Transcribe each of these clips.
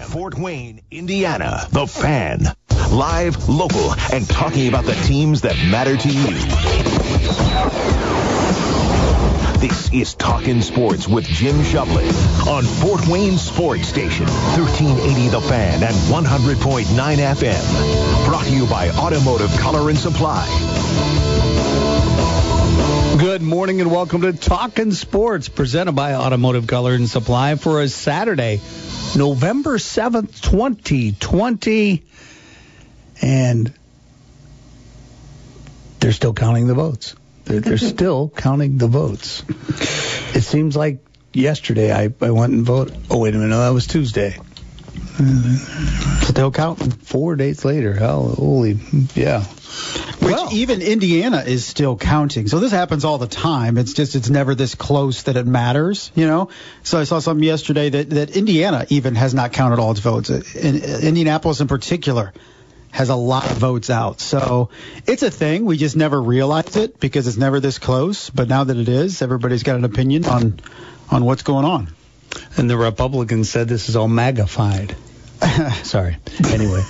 Fort Wayne, Indiana, The Fan. Live, local, and talking about the teams that matter to you. This is Talkin' Sports with Jim Shovlin on Fort Wayne Sports Station, 1380 The Fan and 100.9 FM. Brought to you by Automotive Color and Supply. Good morning and welcome to Talkin' Sports, presented by Automotive Color and Supply for a Saturday, November 7th, 2020. And they're still counting the votes. They're still counting the votes. It seems like yesterday I went and voted. Oh, wait a minute. No, that was Tuesday. Still counting 4 days later. Oh, holy, yeah. Which even Indiana is still counting. So this happens all the time. It's just it's never this close that it matters, you know. So I saw something yesterday that Indiana even has not counted all its votes. Indianapolis in particular has a lot of votes out. So it's a thing. We just never realized it because it's never this close. But now that it is, everybody's got an opinion on what's going on. And the Republicans said this is all magnified. Sorry. Anyway.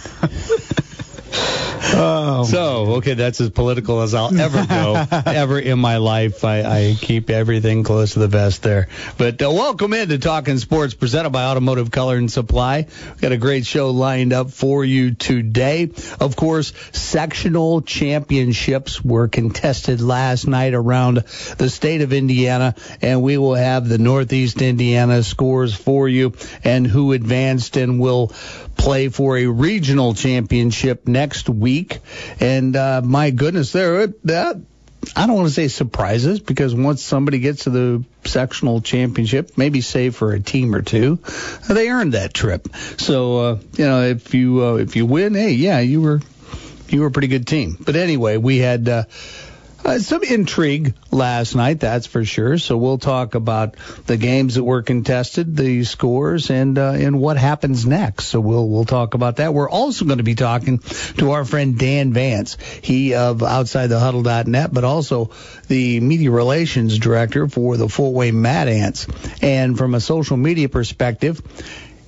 Oh. So, okay, that's as political as I'll ever go, ever in my life. I keep everything close to the vest there. But welcome into Talkin' Sports, presented by Automotive Color and Supply. We've got a great show lined up for you today. Of course, sectional championships were contested last night around the state of Indiana, and we will have the Northeast Indiana scores for you and who advanced and will play for a regional championship next week. And my goodness, I don't want to say surprises, because once somebody gets to the sectional championship, maybe save for a team or two, they earned that trip. So if you win, hey, yeah, you were a pretty good team. But anyway, we had some intrigue last night, that's for sure. So we'll talk about the games that were contested, the scores, and what happens next. So we'll talk about that. We're also going to be talking to our friend Dan Vance, he of OutsideTheHuddle.net, but also the media relations director for the Fort Wayne Mad Ants. And from a social media perspective,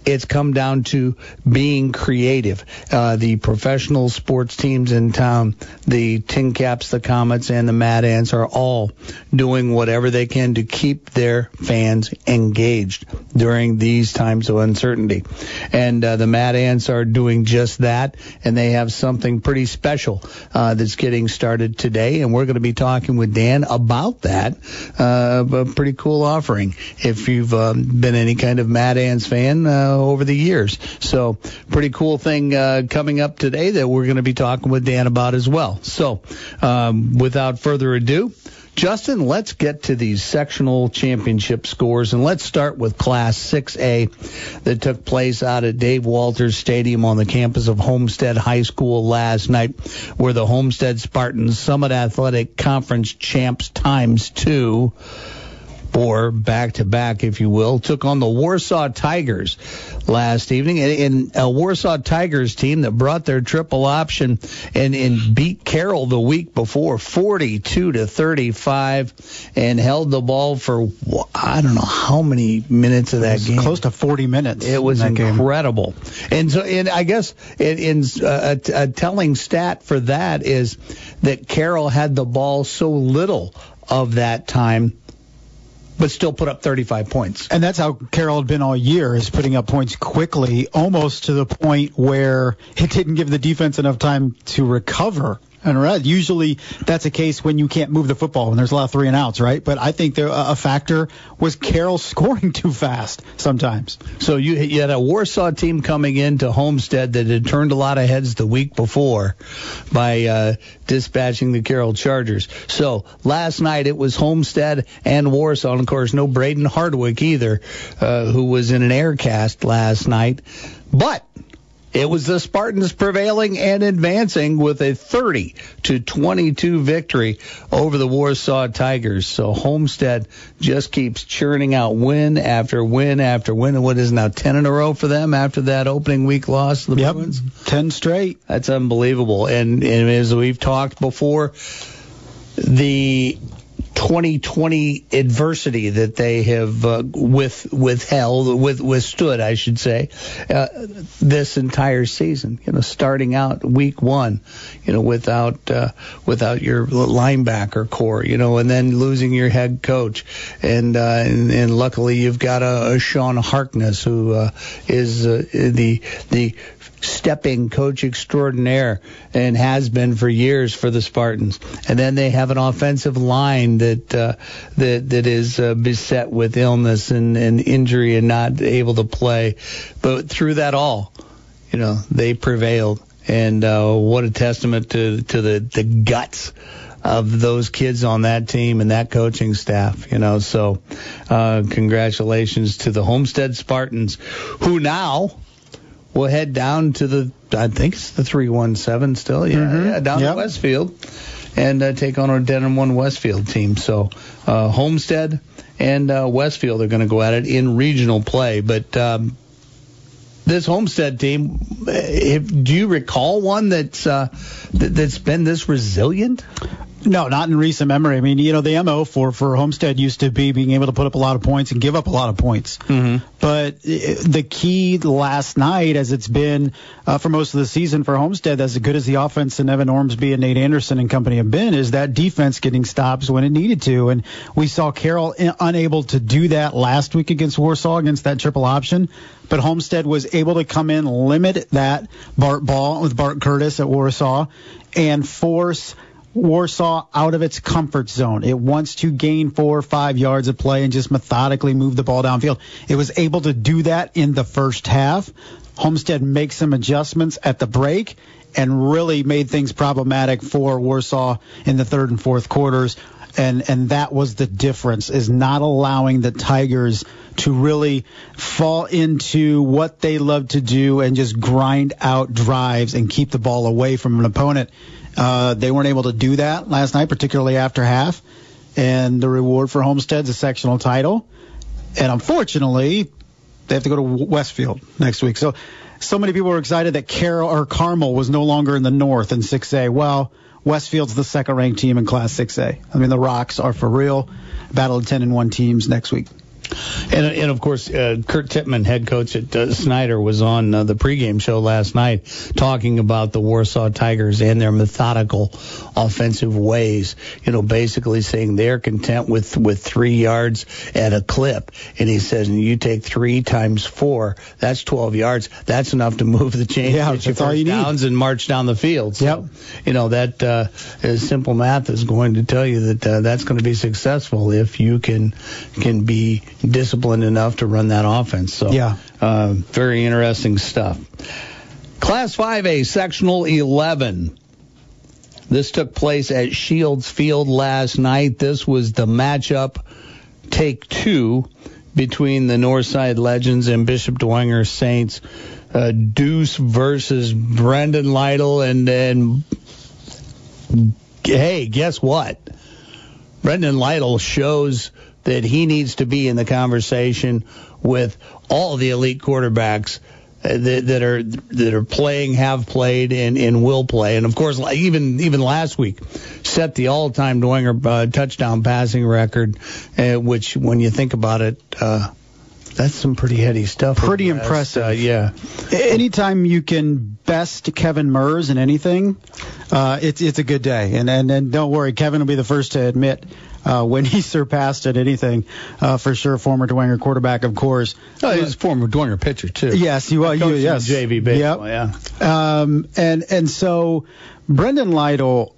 it's come down to being creative. The professional sports teams in town, the Tin Caps, the Comets, and the Mad Ants are all doing whatever they can to keep their fans engaged during these times of uncertainty. And the Mad Ants are doing just that, and they have something pretty special that's getting started today, and we're going to be talking with Dan about that. A pretty cool offering if you've been any kind of Mad Ants fan over the years. So pretty cool thing coming up today that we're going to be talking with Dan about as well. So without further ado, Justin, let's get to these sectional championship scores, and let's start with Class 6A that took place out at Dave Walters Stadium on the campus of Homestead High School last night, where the Homestead Spartans Summit Athletic Conference champs ×2, or back-to-back, if you will, took on the Warsaw Tigers last evening. And a Warsaw Tigers team that brought their triple option and beat Carroll the week before 42-35 and held the ball for, I don't know how many minutes of that game. Close to 40 minutes. It was incredible. Game. And so, and I guess a telling stat for that is that Carroll had the ball so little of that time, but still put up 35 points. And that's how Carroll had been all year, is putting up points quickly, almost to the point where it didn't give the defense enough time to recover. And usually that's a case when you can't move the football, when there's a lot of 3-and-outs, right? But I think a factor was Carroll scoring too fast sometimes. So you had a Warsaw team coming into Homestead that had turned a lot of heads the week before by dispatching the Carroll Chargers. So last night it was Homestead and Warsaw, and of course no Braden Hardwick either, who was in an air cast last night. But it was the Spartans prevailing and advancing with a 30-22 victory over the Warsaw Tigers. So Homestead just keeps churning out win after win after win. And what is now 10 in a row for them after that opening week loss to the Bruins? 10 straight. That's unbelievable. And as we've talked before, the 2020 adversity that they have withstood, I should say, this entire season. You know, starting out week one, you know, without your linebacker core, you know, and then losing your head coach, and luckily you've got a Sean Harkness who is the stepping coach extraordinaire and has been for years for the Spartans. And then they have an offensive line that is beset with illness and injury and not able to play. But through that all, you know, they prevailed. And what a testament to the guts of those kids on that team and that coaching staff, you know. So congratulations to the Homestead Spartans, who now we'll head down to the, I think it's the 317 still, yeah, mm-hmm. yeah down to Westfield, and take on our Denham 1 Westfield team. So Homestead and Westfield are going to go at it in regional play. But this Homestead team, do you recall one that's been this resilient? No, not in recent memory. I mean, you know, the MO for Homestead used to be being able to put up a lot of points and give up a lot of points. Mm-hmm. But the key last night, as it's been for most of the season for Homestead, as good as the offense and Evan Ormsby and Nate Anderson and company have been, is that defense getting stops when it needed to. And we saw Carroll unable to do that last week against Warsaw, against that triple option. But Homestead was able to come in, limit that Bart ball with Bart Curtis at Warsaw, and force Warsaw out of its comfort zone. It wants to gain 4 or 5 yards of play and just methodically move the ball downfield. It was able to do that in the first half. Homestead makes some adjustments at the break and really made things problematic for Warsaw in the third and fourth quarters. And that was the difference, is not allowing the Tigers to really fall into what they love to do and just grind out drives and keep the ball away from an opponent. They weren't able to do that last night, particularly after half. And the reward for Homestead's a sectional title. And unfortunately, they have to go to Westfield next week. So many people were excited that Carmel was no longer in the North in 6A. Well, Westfield's the second-ranked team in Class 6A. I mean, the Rocks are for real. Battle of 10-1 teams next week. And of course, Kurt Tippmann, head coach at Snyder, was on the pregame show last night talking about the Warsaw Tigers and their methodical offensive ways, you know, basically saying they're content with 3 yards at a clip. And he says, and you take 3 times 4, that's 12 yards. That's enough to move the chains, yeah, that's all you downs need, and march down the field. So, yep. You know, that simple math is going to tell you that that's going to be successful if you can be disciplined enough to run that offense. So, yeah. Very interesting stuff. Class 5A, Sectional 11. This took place at Shields Field last night. This was the matchup, take two, between the Northside Legends and Bishop Dwenger Saints. Deuce versus Brendan Lytle. And hey, guess what? Brendan Lytle shows that he needs to be in the conversation with all the elite quarterbacks that are playing, have played, and will play. And of course, even last week, set the all-time Dwenger touchdown passing record, which, when you think about it, that's some pretty heady stuff. Pretty impressive. Yeah. Anytime you can best Kevin Mers in anything, it's a good day. And don't worry, Kevin will be the first to admit when he surpassed at anything, for sure. Former Dwenger quarterback, of course. Oh, he was a former Dwenger pitcher too. Yes, he was. Yes, JV baseball. Yep. Yeah. And so Brendan Lytle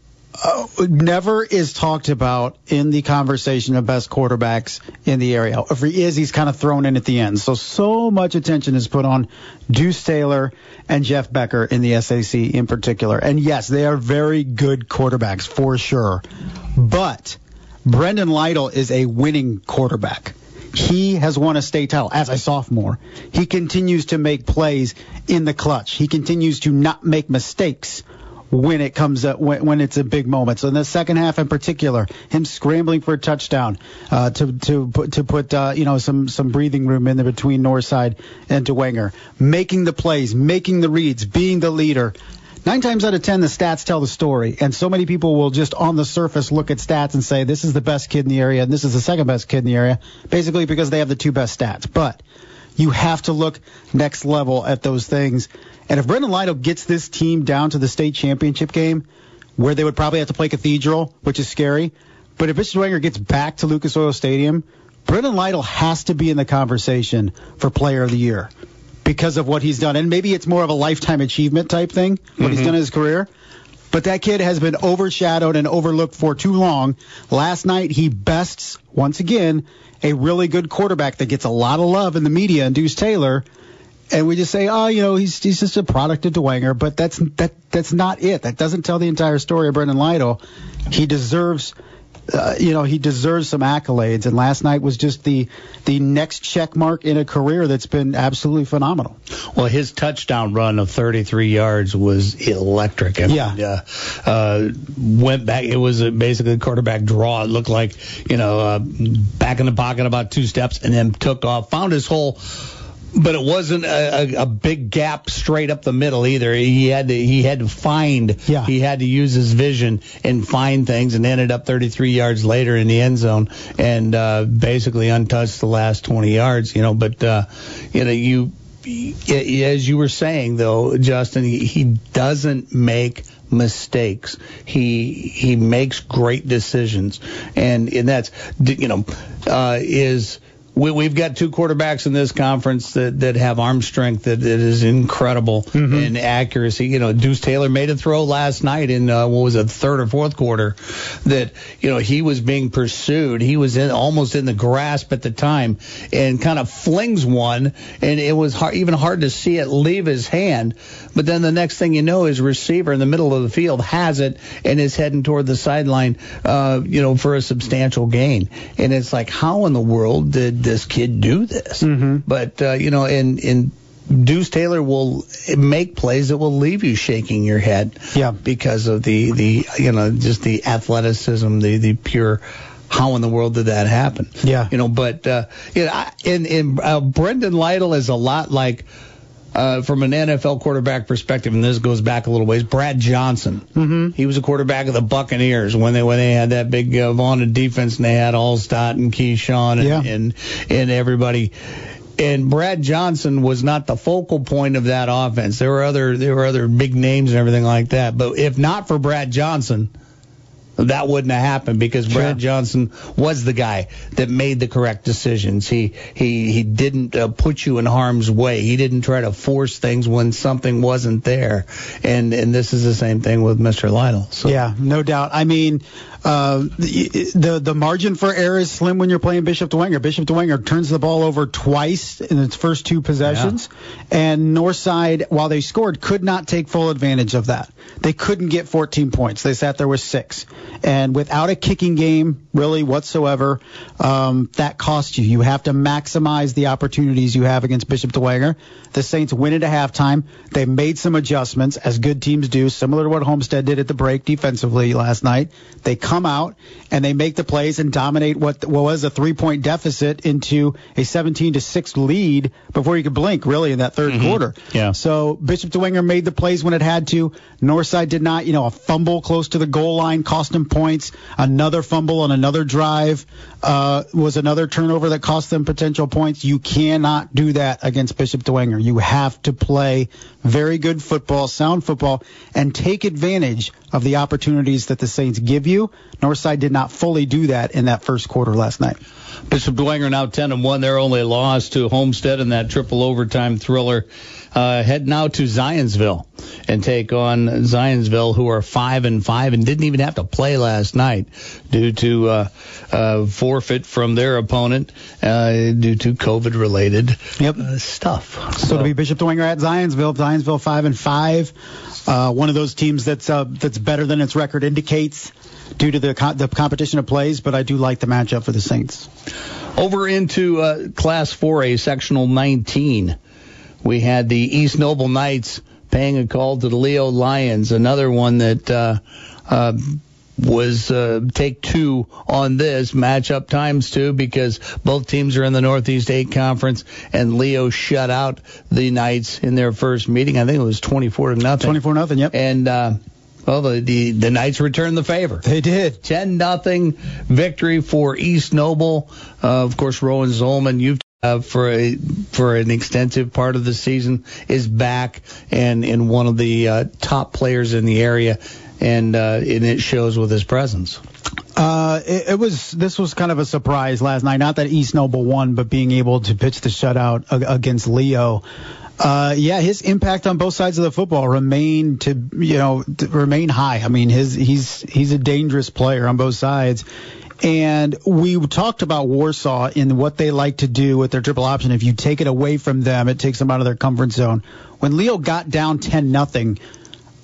never is talked about in the conversation of best quarterbacks in the area. If he is, he's kind of thrown in at the end. So much attention is put on Deuce Taylor and Jeff Becker in the SAC in particular. And yes, they are very good quarterbacks for sure. But Brendan Lytle is a winning quarterback. He has won a state title as a sophomore. He continues to make plays in the clutch. He continues to not make mistakes when it comes up, when it's a big moment. So in the second half in particular, him scrambling for a touchdown to put you know, some breathing room in there between Northside and Dwenger, making the plays, making the reads, being the leader. Nine times out of 10, the stats tell the story. And so many people will just on the surface look at stats and say, this is the best kid in the area and this is the second best kid in the area, basically because they have the two best stats. But you have to look next level at those things. And if Brendan Lytle gets this team down to the state championship game, where they would probably have to play Cathedral, which is scary, but if Bishop Wenger gets back to Lucas Oil Stadium, Brendan Lytle has to be in the conversation for Player of the Year because of what he's done. And maybe it's more of a lifetime achievement type thing, what he's done in his career. But that kid has been overshadowed and overlooked for too long. Last night, he bests, once again, a really good quarterback that gets a lot of love in the media, and Deuce Taylor. And we just say, oh, you know, he's just a product of DeWanger. But that's not it. That doesn't tell the entire story of Brendan Lytle. He deserves... he deserves some accolades, and last night was just the next check mark in a career that's been absolutely phenomenal. Well, his touchdown run of 33 yards was electric. Went back. It was basically a quarterback draw. It looked like, back in the pocket about two steps and then took off, found his hole. But it wasn't a big gap straight up the middle either. He had to use his vision and find things, and ended up 33 yards later in the end zone and basically untouched the last 20 yards. As you were saying though, Justin, he doesn't make mistakes. He makes great decisions, and that's is. We've got two quarterbacks in this conference that have arm strength that is incredible in accuracy. Deuce Taylor made a throw last night in third or fourth quarter that, he was being pursued. He was almost in the grasp at the time and kind of flings one, and it was hard to see it leave his hand. But then the next thing you know, his receiver in the middle of the field has it and is heading toward the sideline, for a substantial gain. And it's like, how in the world did this kid do this? But and Deuce Taylor will make plays that will leave you shaking your head, because of the just the athleticism, the pure. How in the world did that happen? Brendan Lytle is a lot like. From an NFL quarterback perspective, and this goes back a little ways, Brad Johnson. He was a quarterback of the Buccaneers when they had that big vaunted defense, and they had Allstott and Keyshawn and everybody. And Brad Johnson was not the focal point of that offense. There were other big names and everything like that. But if not for Brad Johnson, that wouldn't have happened, because Brad Johnson was the guy that made the correct decisions. He didn't put you in harm's way. He didn't try to force things when something wasn't there. And this is the same thing with Mr. Lytle. So. Yeah, no doubt. I mean, the margin for error is slim when you're playing Bishop DeWanger. Bishop DeWanger turns the ball over twice in its first two possessions. Yeah. And Northside, while they scored, could not take full advantage of that. They couldn't get 14 points. They sat there with 6. And without a kicking game, really, whatsoever, that costs you. You have to maximize the opportunities you have against Bishop DeWanger. The Saints win it at halftime. They made some adjustments, as good teams do, similar to what Homestead did at the break defensively last night. They come out, and they make the plays and dominate what was a three-point deficit into a 17-6 lead before you could blink, really, in that third quarter. Yeah. So Bishop DeWanger made the plays when it had to. Northside did not. A fumble close to the goal line cost them points. Another fumble on another drive was another turnover that cost them potential points. You cannot do that against Bishop DeWanger. You have to play very good football, sound football, and take advantage of the opportunities that the Saints give you. Northside did not fully do that in that first quarter last night. Bishop DeWanger now 10-1. Their only loss to Homestead in that triple overtime thriller. Head now to Zionsville and take on Zionsville, who are 5-5 and didn't even have to play last night due to forfeit from their opponent due to COVID-related stuff. So to be Bishop DeWanger at Zionsville 5-5, one of those teams that's better than its record indicates due to the competition of plays, but I do like the matchup for the Saints. Over into Class 4A, Sectional 19. We had the East Noble Knights paying a call to the Leo Lions, another one that was take two on this matchup times two, because both teams are in the Northeast 8 Conference, and Leo shut out the Knights in their first meeting. I think it was 24-0. 24-0, yep. And well, the Knights returned the favor. They did. 10-0 victory for East Noble. Of course, Rowan Zolman, you've for an extensive part of the season, is back and one of the top players in the area, and it shows with his presence. This was kind of a surprise last night. Not that East Noble won, but being able to pitch the shutout against Leo. His impact on both sides of the football remain high. I mean, he's a dangerous player on both sides. And we talked about Warsaw and what they like to do with their triple option. If you take it away from them, it takes them out of their comfort zone. When Leo got down 10-0,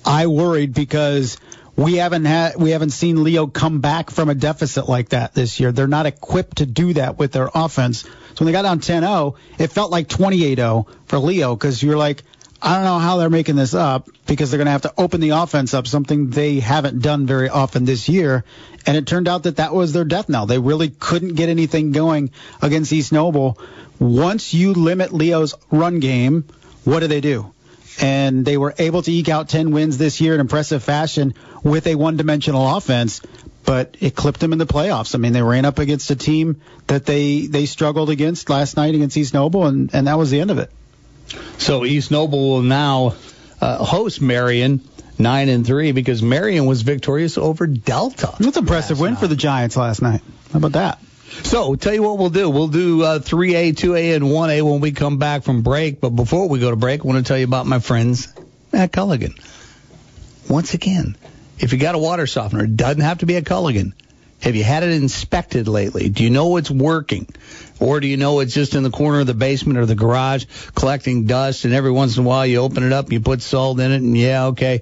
I worried, because we haven't seen Leo come back from a deficit like that this year. They're not equipped to do that with their offense. So when they got down 10-0, it felt like 28-0 for Leo, because you're like, I don't know how they're making this up, because they're going to have to open the offense up, something they haven't done very often this year. And it turned out that was their death knell. They really couldn't get anything going against East Noble. Once you limit Leo's run game, what do they do? And they were able to eke out 10 wins this year in impressive fashion with a one-dimensional offense, but it clipped them in the playoffs. I mean, they ran up against a team that they struggled against last night against East Noble, and that was the end of it. So East Noble will now host Marion 9-3, because Marion was victorious over Delta. That's an impressive win for the Giants last night. How about that? So, tell you what we'll do. We'll do 3A, 2A, and 1A when we come back from break. But before we go to break, I want to tell you about my friends at Culligan. Once again, if you got a water softener, it doesn't have to be at Culligan. Have you had it inspected lately? Do you know it's working? Or do you know it's just in the corner of the basement or the garage collecting dust, and every once in a while you open it up, you put salt in it, and yeah, okay,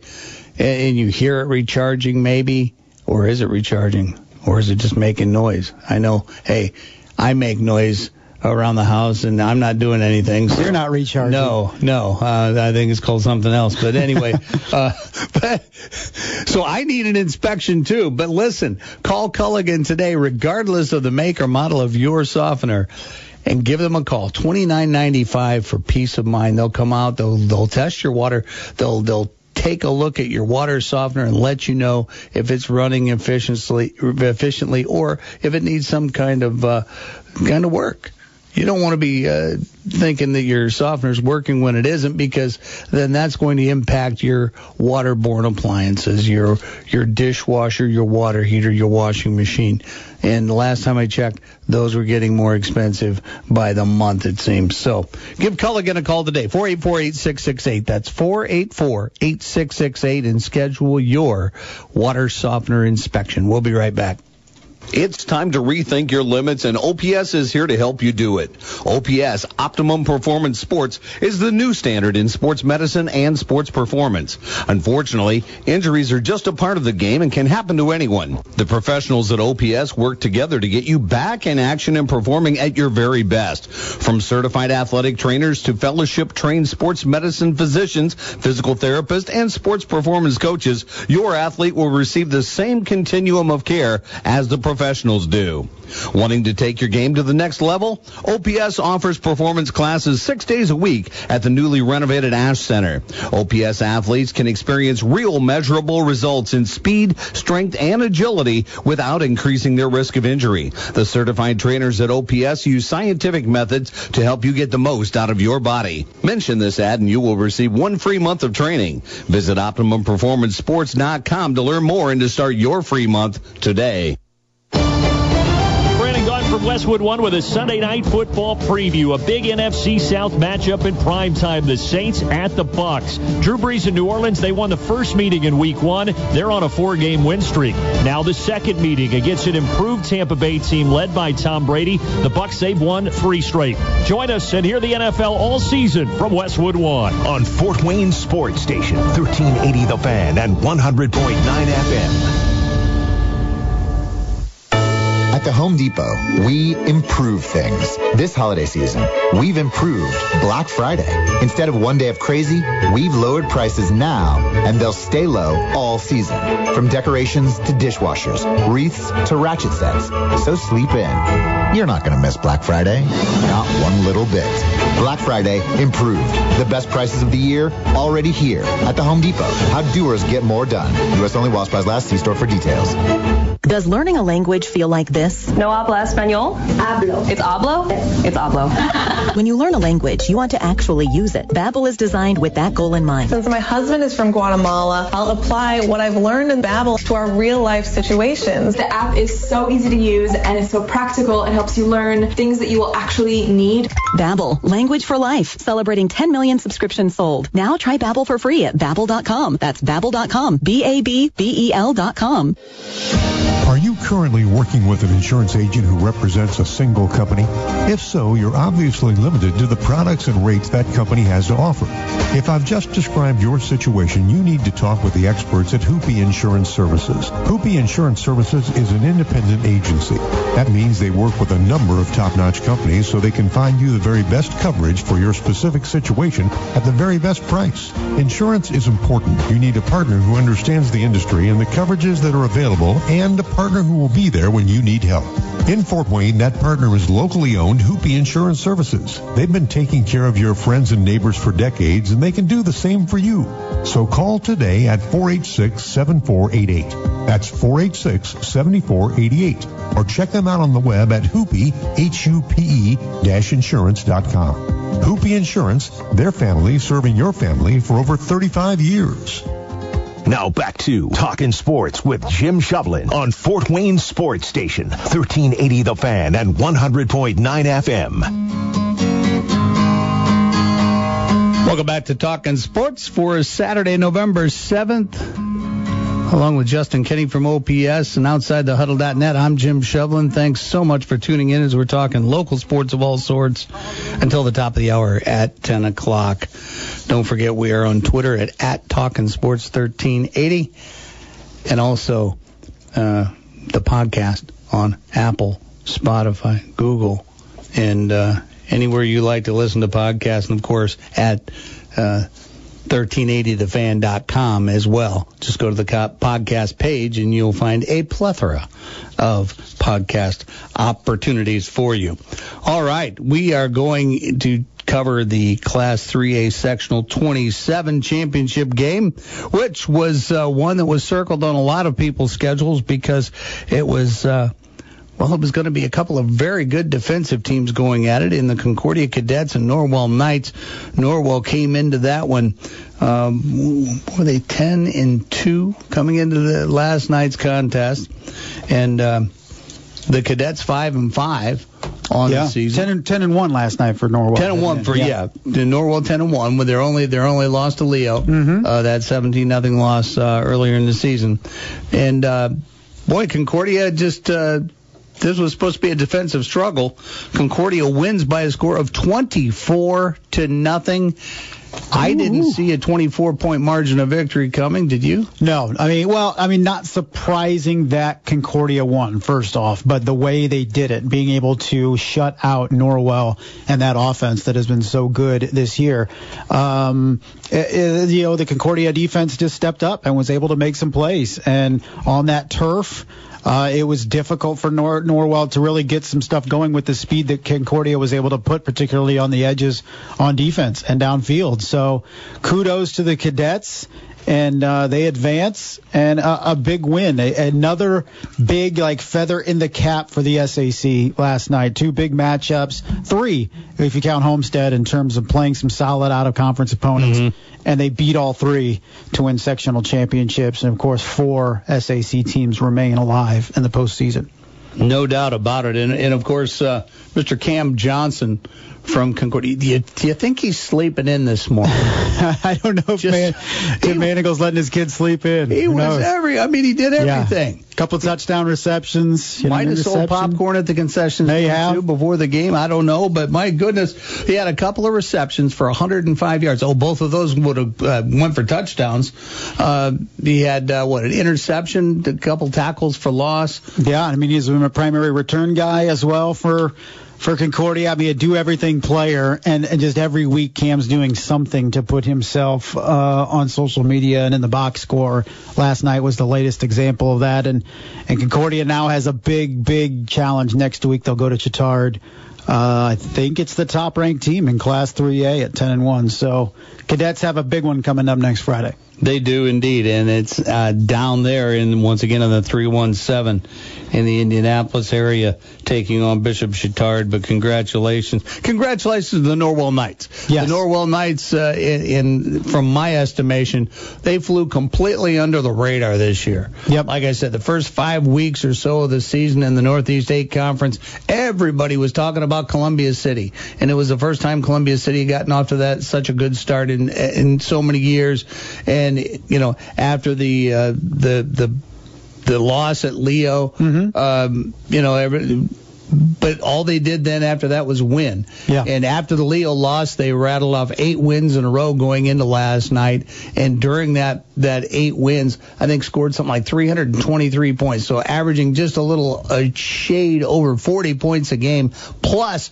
and you hear it recharging maybe? Or is it recharging? Or is it just making noise? I know, hey, I make noise around the house, and I'm not doing anything. So you're not recharging. No. I think it's called something else. But anyway, so I need an inspection too. But listen, call Culligan today, regardless of the make or model of your softener, and give them a call. $29.95 for peace of mind. They'll come out. They'll test your water. They'll take a look at your water softener and let you know if it's running efficiently, or if it needs some kind of work. You don't want to be thinking that your softener's working when it isn't, because then that's going to impact your waterborne appliances, your dishwasher, your water heater, your washing machine. And the last time I checked, those were getting more expensive by the month, it seems. So give Culligan a call today, 484-8668. That's 484-8668, and schedule your water softener inspection. We'll be right back. It's time to rethink your limits, and OPS is here to help you do it. OPS, Optimum Performance Sports, is the new standard in sports medicine and sports performance. Unfortunately, injuries are just a part of the game and can happen to anyone. The professionals at OPS work together to get you back in action and performing at your very best. From certified athletic trainers to fellowship-trained sports medicine physicians, physical therapists, and sports performance coaches, your athlete will receive the same continuum of care as the professionals do. Wanting to take your game to the next level? OPS offers performance classes 6 days a week at the newly renovated Ash Center. OPS athletes can experience real measurable results in speed, strength, and agility without increasing their risk of injury. The certified trainers at OPS use scientific methods to help you get the most out of your body. Mention this ad and you will receive one free month of training. Visit OptimumPerformanceSports.com to learn more and to start your free month today. From Westwood One with a Sunday night football preview. A big NFC South matchup in primetime. The Saints at the Bucks. Drew Brees in New Orleans. They won the first meeting in week one. They're on a 4-game win streak. Now the second meeting against an improved Tampa Bay team led by Tom Brady. The Bucks, they've won 3 straight. Join us and hear the NFL all season from Westwood One. On Fort Wayne Sports Station, 1380 The Fan and 100.9 FM. At the Home Depot, we improve things. This holiday season, we've improved Black Friday. Instead of one day of crazy, we've lowered prices now, and they'll stay low all season. From decorations to dishwashers, wreaths to ratchet sets. So sleep in. You're not going to miss Black Friday. Not one little bit. Black Friday improved. The best prices of the year already here at the Home Depot. How doers get more done. U.S. only while supplies last. See store for details. Does learning a language feel like this? No habla español. Hablo. It's hablo? It's hablo. When you learn a language, you want to actually use it. Babbel is designed with that goal in mind. Since my husband is from Guatemala, I'll apply what I've learned in Babbel to our real-life situations. The app is so easy to use, and it's so practical. It helps you learn things that you will actually need. Babbel, language for life. Celebrating 10 million subscriptions sold. Now try Babbel for free at Babbel.com. That's Babbel.com. Babbel.com. Are you currently working with an insurance agent who represents a single company? If so, you're obviously limited to the products and rates that company has to offer. If I've just described your situation, you need to talk with the experts at Hoopie Insurance Services. Hoopie Insurance Services is an independent agency. That means they work with a number of top-notch companies so they can find you the very best coverage for your specific situation at the very best price. Insurance is important. You need a partner who understands the industry and the coverages that are available, and a partner who will be there when you need help. In Fort Wayne, that partner is locally owned Hoopie Insurance Services. They've been taking care of your friends and neighbors for decades, and they can do the same for you. So call today at 486-7488. That's 486-7488. Or check them out on the web at Hoopie, Hupe-insurance.com. Hoopie Insurance, their family serving your family for over 35 years. Now back to Talkin' Sports with Jim Shovlin on Fort Wayne Sports Station, 1380 The Fan and 100.9 FM. Welcome back to Talkin' Sports for Saturday, November 7th. Along with Justin Kenny from OPS and OutsideTheHuddle.net, I'm Jim Shovlin. Thanks so much for tuning in as we're talking local sports of all sorts until the top of the hour at 10 o'clock. Don't forget we are on Twitter at TalkinSports1380 and also the podcast on Apple, Spotify, Google, and anywhere you like to listen to podcasts, and, of course, at 1380thefan.com as well. Just go to the podcast page and you'll find a plethora of podcast opportunities for you. All right, we are going to cover the Class 3A Sectional 27 championship game, which was one that was circled on a lot of people's schedules because it was well, it was going to be a couple of very good defensive teams going at it in the Concordia Cadets and Norwell Knights. Norwell came into that one, were they 10-2 coming into the last night's contest? And the Cadets 5-5 on the season. 10-1 last night for Norwell. 10-1 for the Norwell 10-1 with their only loss to Leo. Mm-hmm. That 17-0 loss earlier in the season, and boy, Concordia just. This was supposed to be a defensive struggle. Concordia wins by a score of 24-0. I didn't see a 24-point margin of victory coming, did you? No. I mean, not surprising that Concordia won, first off, but the way they did it, being able to shut out Norwell and that offense that has been so good this year. The Concordia defense just stepped up and was able to make some plays. And on that turf, it was difficult for Norwell to really get some stuff going with the speed that Concordia was able to put, particularly on the edges on defense and downfield. So kudos to the Cadets, and they advance, and a big win. Another big feather in the cap for the SAC last night. Two big matchups, three if you count Homestead in terms of playing some solid out-of-conference opponents. Mm-hmm. And they beat all three to win sectional championships. And, of course, four SAC teams remain alive in the postseason. No doubt about it. And of course, Mr. Cam Johnson from Concordia. Do you think he's sleeping in this morning? I don't know if Jim Manigle's letting his kids sleep in. He was he did everything. Yeah. Couple touchdown receptions. Might have sold popcorn at the concession stand before the game. I don't know, but my goodness, he had a couple of receptions for 105 yards. Oh, both of those would have went for touchdowns. He had an interception, a couple tackles for loss. Yeah, I mean he's a primary return guy as well for Concordia. I mean, a do-everything player, and just every week Cam's doing something to put himself on social media and in the box score. Last night was the latest example of that, and Concordia now has a big, big challenge next week. They'll go to Chatard. I think it's the top-ranked team in Class 3A at 10-1, so Cadets have a big one coming up next Friday. They do indeed, and it's down there, and once again on the 317 in the Indianapolis area, taking on Bishop Chatard. But congratulations to the Norwell Knights. Yes. The Norwell Knights, from my estimation, they flew completely under the radar this year. Yep. Like I said, the first 5 weeks or so of the season in the Northeast 8 Conference, everybody was talking about Columbia City, and it was the first time Columbia City had gotten off to that such a good start in so many years. And after the loss at Leo, but all they did then after that was win. Yeah. And after the Leo loss, they rattled off 8 wins in a row going into last night. And during that 8 wins, I think scored something like 323 points. So averaging just a shade over 40 points a game. Plus,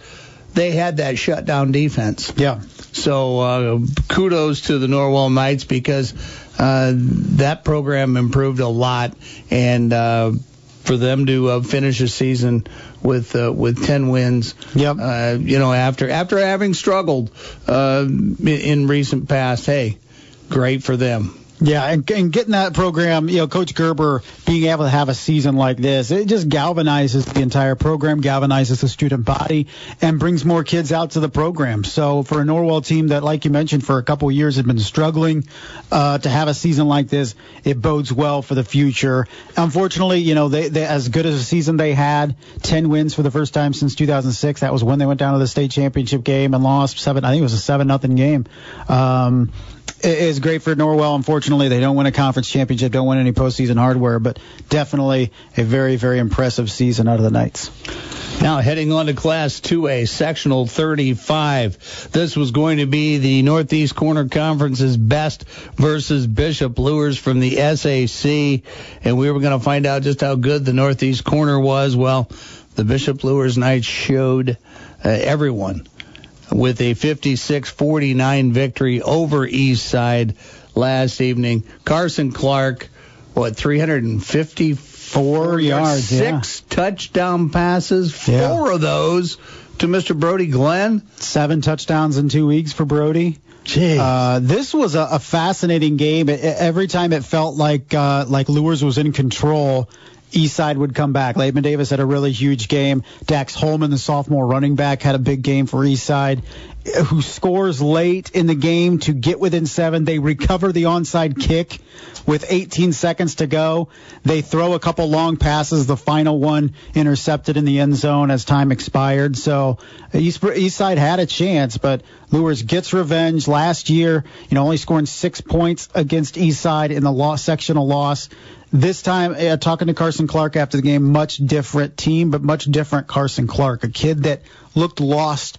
they had that shutdown defense. Yeah. So kudos to the Norwell Knights because that program improved a lot, and for them to finish the season with 10 wins, yep. After having struggled in recent past, hey, great for them. Yeah, and getting that program, Coach Gerber being able to have a season like this, it just galvanizes the entire program, galvanizes the student body, and brings more kids out to the program. So for a Norwell team that, like you mentioned, for a couple of years had been struggling to have a season like this, it bodes well for the future. Unfortunately, they as good as a season they had, 10 wins for the first time since 2006. That was when they went down to the state championship game and lost 7. I think it was a 7-0 game. It's great for Norwell. Unfortunately, they don't win a conference championship, don't win any postseason hardware, but definitely a very, very impressive season out of the Knights. Now heading on to Class 2A, Sectional 35. This was going to be the Northeast Corner Conference's best versus Bishop Luers from the SAC, and we were going to find out just how good the Northeast Corner was. Well, the Bishop Luers Knights showed everyone with a 56-49 victory over Eastside last evening. Carson Clark, 354 yards, 6 touchdown passes, 4 of those to Mr. Brody Glenn. 7 touchdowns in 2 weeks for Brody. This was a fascinating game. Every time it felt like Luers was in control, Eastside would come back. Laban Davis had a really huge game. Dax Holman, the sophomore running back, had a big game for Eastside, who scores late in the game to get within 7. They recover the onside kick with 18 seconds to go. They throw a couple long passes, the final one intercepted in the end zone as time expired. So Eastside had a chance, but Luers gets revenge. Last year, only scoring 6 points against Eastside in the sectional loss. This time, talking to Carson Clark after the game, much different team, but much different Carson Clark, a kid that looked lost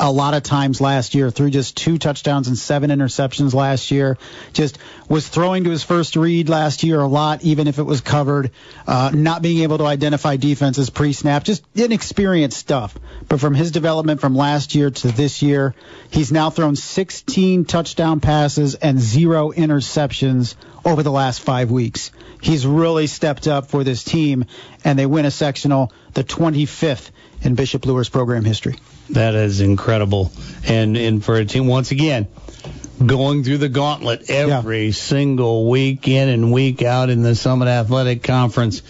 a lot of times last year, threw just 2 touchdowns and 7 interceptions last year, just was throwing to his first read last year a lot, even if it was covered, not being able to identify defenses pre-snap, just inexperienced stuff. But from his development from last year to this year, he's now thrown 16 touchdown passes and 0 interceptions over the last 5 weeks. He's really stepped up for this team, and they win a sectional, the 25th in Bishop Luers program history. That is incredible. And for a team, once again, going through the gauntlet every single week in and week out in the Summit Athletic Conference,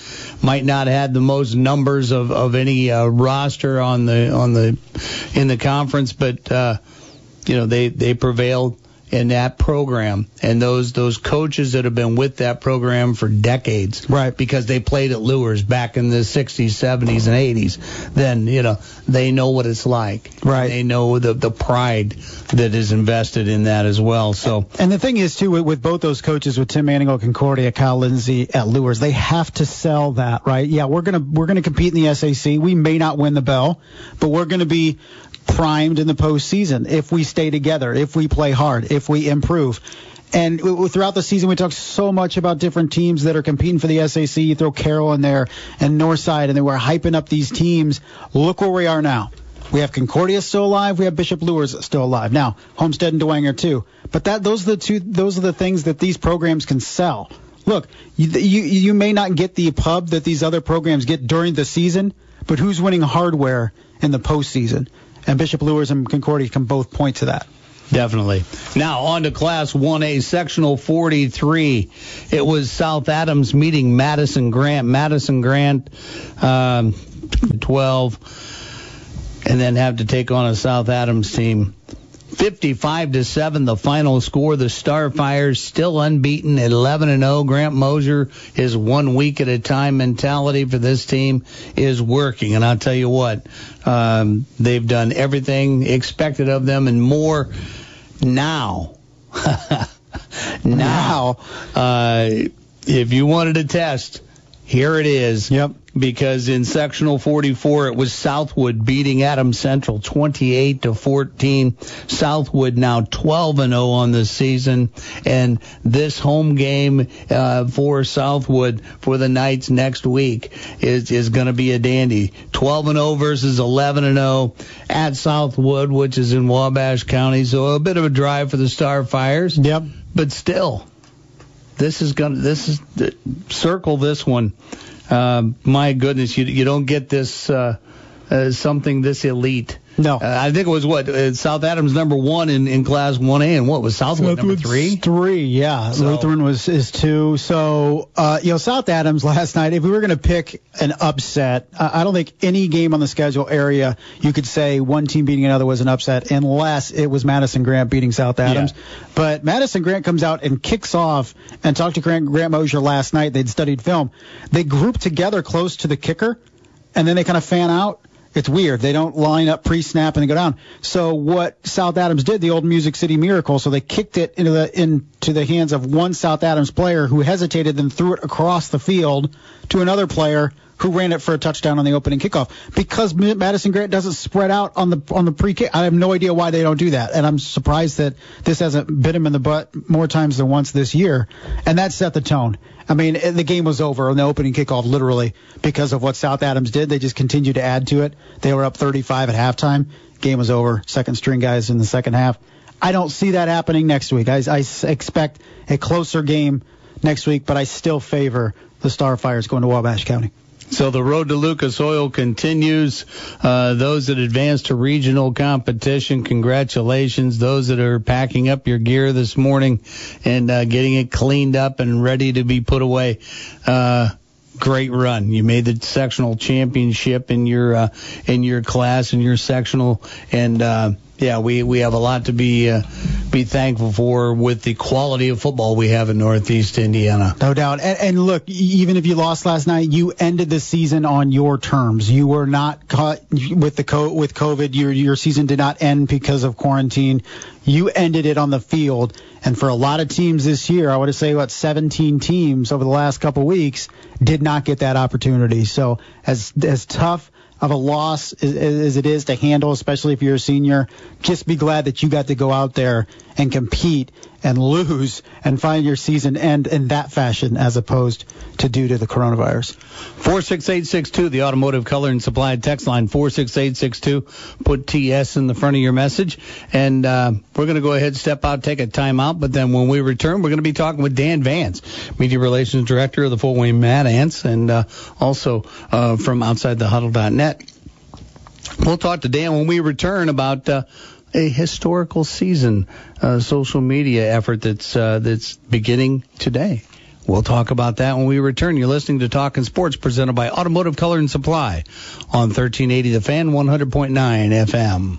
might not have had the most numbers of any roster on the in the conference, but they prevailed. in that program and those coaches that have been with that program for decades, right? Because they played at Luers back in the 60s, 70s, and 80s. Then they know what it's like, right? And they know the pride that is invested in that as well. So, and the thing is too, with both those coaches, with Tim Manning at Concordia, Kyle Lindsey at Luers, they have to sell that, right? Yeah, we're gonna compete in the SAC. We may not win the bell, but we're gonna be primed in the postseason if we stay together, if we play hard, if we improve. And throughout the season, we talk so much about different teams that are competing for the SAC. You throw Carroll in there and Northside, and they were hyping up these teams. Look where we are now. We have Concordia still alive. We have Bishop Luers still alive. Now, Homestead and DeWanger too. But those are the things that these programs can sell. Look, you may not get the pub that these other programs get during the season, but who's winning hardware in the postseason? And Bishop Luers and Concordia can both point to that. Definitely. Now, on to Class 1A, Sectional 43. It was South Adams meeting Madison Grant. Madison Grant, 12, and then have to take on a South Adams team. 55-7, the final score. The Starfires still unbeaten at 11-0. Grant Mosier, his one-week-at-a-time mentality for this team is working. And I'll tell you what, they've done everything expected of them and more now. If you wanted a test, here it is. Yep. Because in Sectional 44, it was Southwood beating Adams Central 28-14. Southwood now 12-0 on the season. And this home game for Southwood for the Knights next week is going to be a dandy. 12-0 versus 11-0 at Southwood, which is in Wabash County. So a bit of a drive for the Starfires. Yep. But still, circle this one. My goodness, you don't get this something this elite. No. I think it was South Adams number one in Class 1A, and what was Southwood number three? Three, yeah. So, Lutheran is two. So, South Adams last night, if we were going to pick an upset, I don't think any game on the schedule area you could say one team beating another was an upset unless it was Madison Grant beating South Adams. Yeah. But Madison Grant comes out and kicks off, and talked to Grant Mosier last night. They'd studied film. They grouped together close to the kicker, and then they kind of fan out. It's weird. They don't line up pre-snap and they go down. So what South Adams did, the old Music City miracle, so they kicked it into the hands of one South Adams player who hesitated, then threw it across the field to another player who ran it for a touchdown on the opening kickoff. Because Madison Grant doesn't spread out on the pre-kick, I have no idea why they don't do that. And I'm surprised that this hasn't bit him in the butt more times than once this year. And that set the tone. I mean, the game was over on the opening kickoff, literally, because of what South Adams did. They just continued to add to it. They were up 35 at halftime. Game was over. Second string guys in the second half. I don't see that happening next week. I expect a closer game next week, but I still favor the Starfires going to Wabash County. So the road to Lucas Oil continues. Those that advance to regional competition, congratulations. Those that are packing up your gear this morning and getting it cleaned up and ready to be put away, great run. You made the sectional championship in your class, in your sectional, and we have a lot to be thankful for with the quality of football we have in Northeast Indiana. No doubt. And look, even if you lost last night, you ended the season on your terms. You were not caught with COVID. Your season did not end because of quarantine. You ended it on the field. And for a lot of teams this year, I would say about 17 teams over the last couple of weeks did not get that opportunity. So as tough of a loss as it is to handle, especially if you're a senior, just be glad that you got to go out there and compete and lose and find your season end in that fashion as opposed to due to the coronavirus. 46862, the Automotive Color and Supply text line, 46862. Put TS in the front of your message. And we're going to go ahead, step out, take a timeout. But then when we return, we're going to be talking with Dan Vance, Media Relations Director of the Fort Wayne Mad Ants, and also from OutsideTheHuddle.net. We'll talk to Dan when we return about a historical season social media effort that's beginning today. We'll talk about that when we return. You're listening to Talkin' Sports, presented by Automotive Color and Supply on 1380 The Fan, 100.9 FM.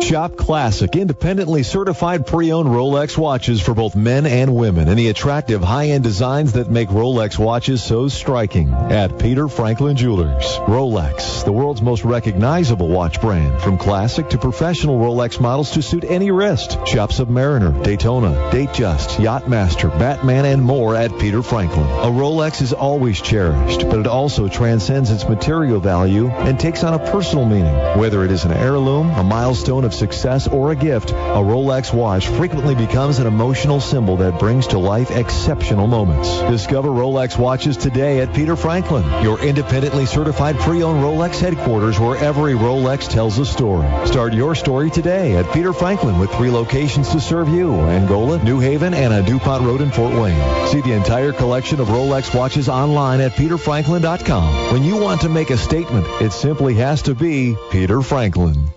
Shop classic, independently certified pre-owned Rolex watches for both men and women and the attractive high-end designs that make Rolex watches so striking at Peter Franklin Jewelers. Rolex, the world's most recognizable watch brand, from classic to professional Rolex models to suit any wrist. Shop Submariner, Daytona, Datejust, Yachtmaster, Batman, and more at Peter Franklin. A Rolex is always cherished, but it also transcends its material value and takes on a personal meaning. Whether it is an heirloom, a milestone of success, or a gift, a Rolex watch frequently becomes an emotional symbol that brings to life exceptional moments. Discover Rolex watches today at Peter Franklin, your independently certified pre-owned Rolex headquarters, where every Rolex tells a story. Start your story today at Peter Franklin, with 3 locations to serve you: Angola, New Haven, and on DuPont Road in Fort Wayne. See the entire collection of Rolex watches online at peterfranklin.com. When you want to make a statement, it simply has to be Peter Franklin.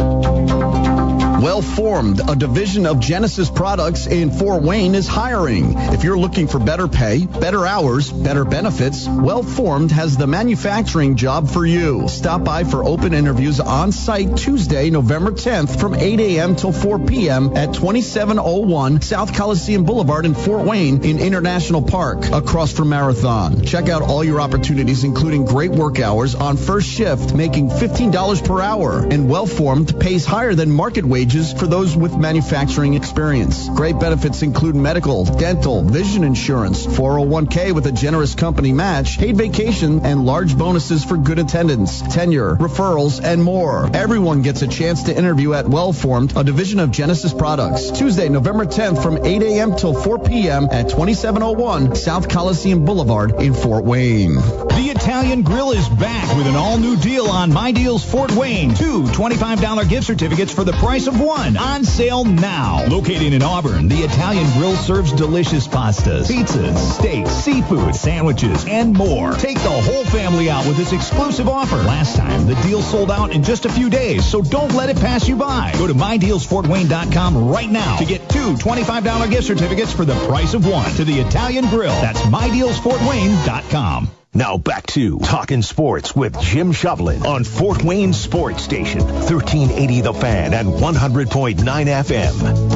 Well Formed, a division of Genesis Products in Fort Wayne, is hiring. If you're looking for better pay, better hours, better benefits, Well Formed has the manufacturing job for you. Stop by for open interviews on site Tuesday, November 10th from 8 a.m. till 4 p.m. at 2701 South Coliseum Boulevard in Fort Wayne, in International Park, across from Marathon. Check out all your opportunities, including great work hours on first shift, making $15 per hour, and Well Formed pays higher than market wages for those with manufacturing experience. Great benefits include medical, dental, vision insurance, 401k with a generous company match, paid vacation, and large bonuses for good attendance, tenure, referrals, and more. Everyone gets a chance to interview at Well Formed, a division of Genesis Products. Tuesday, November 10th from 8 a.m. till 4 p.m. at 2701 South Coliseum Boulevard in Fort Wayne. The Italian Grill is back with an all-new deal on My Deals Fort Wayne. 2 $25 gift certificates for the price of one, on sale now. Located in Auburn, the Italian Grill serves delicious pastas, pizzas, steaks, seafood, sandwiches, and more. Take the whole family out with this exclusive offer. Last time, the deal sold out in just a few days, so don't let it pass you by. Go to MyDealsFortWayne.com right now to get 2 $25 gift certificates for the price of one to the Italian Grill. That's MyDealsFortWayne.com. Now back to Talkin' Sports with Jim Shovlin on Fort Wayne Sports Station, 1380 The Fan and 100.9 FM.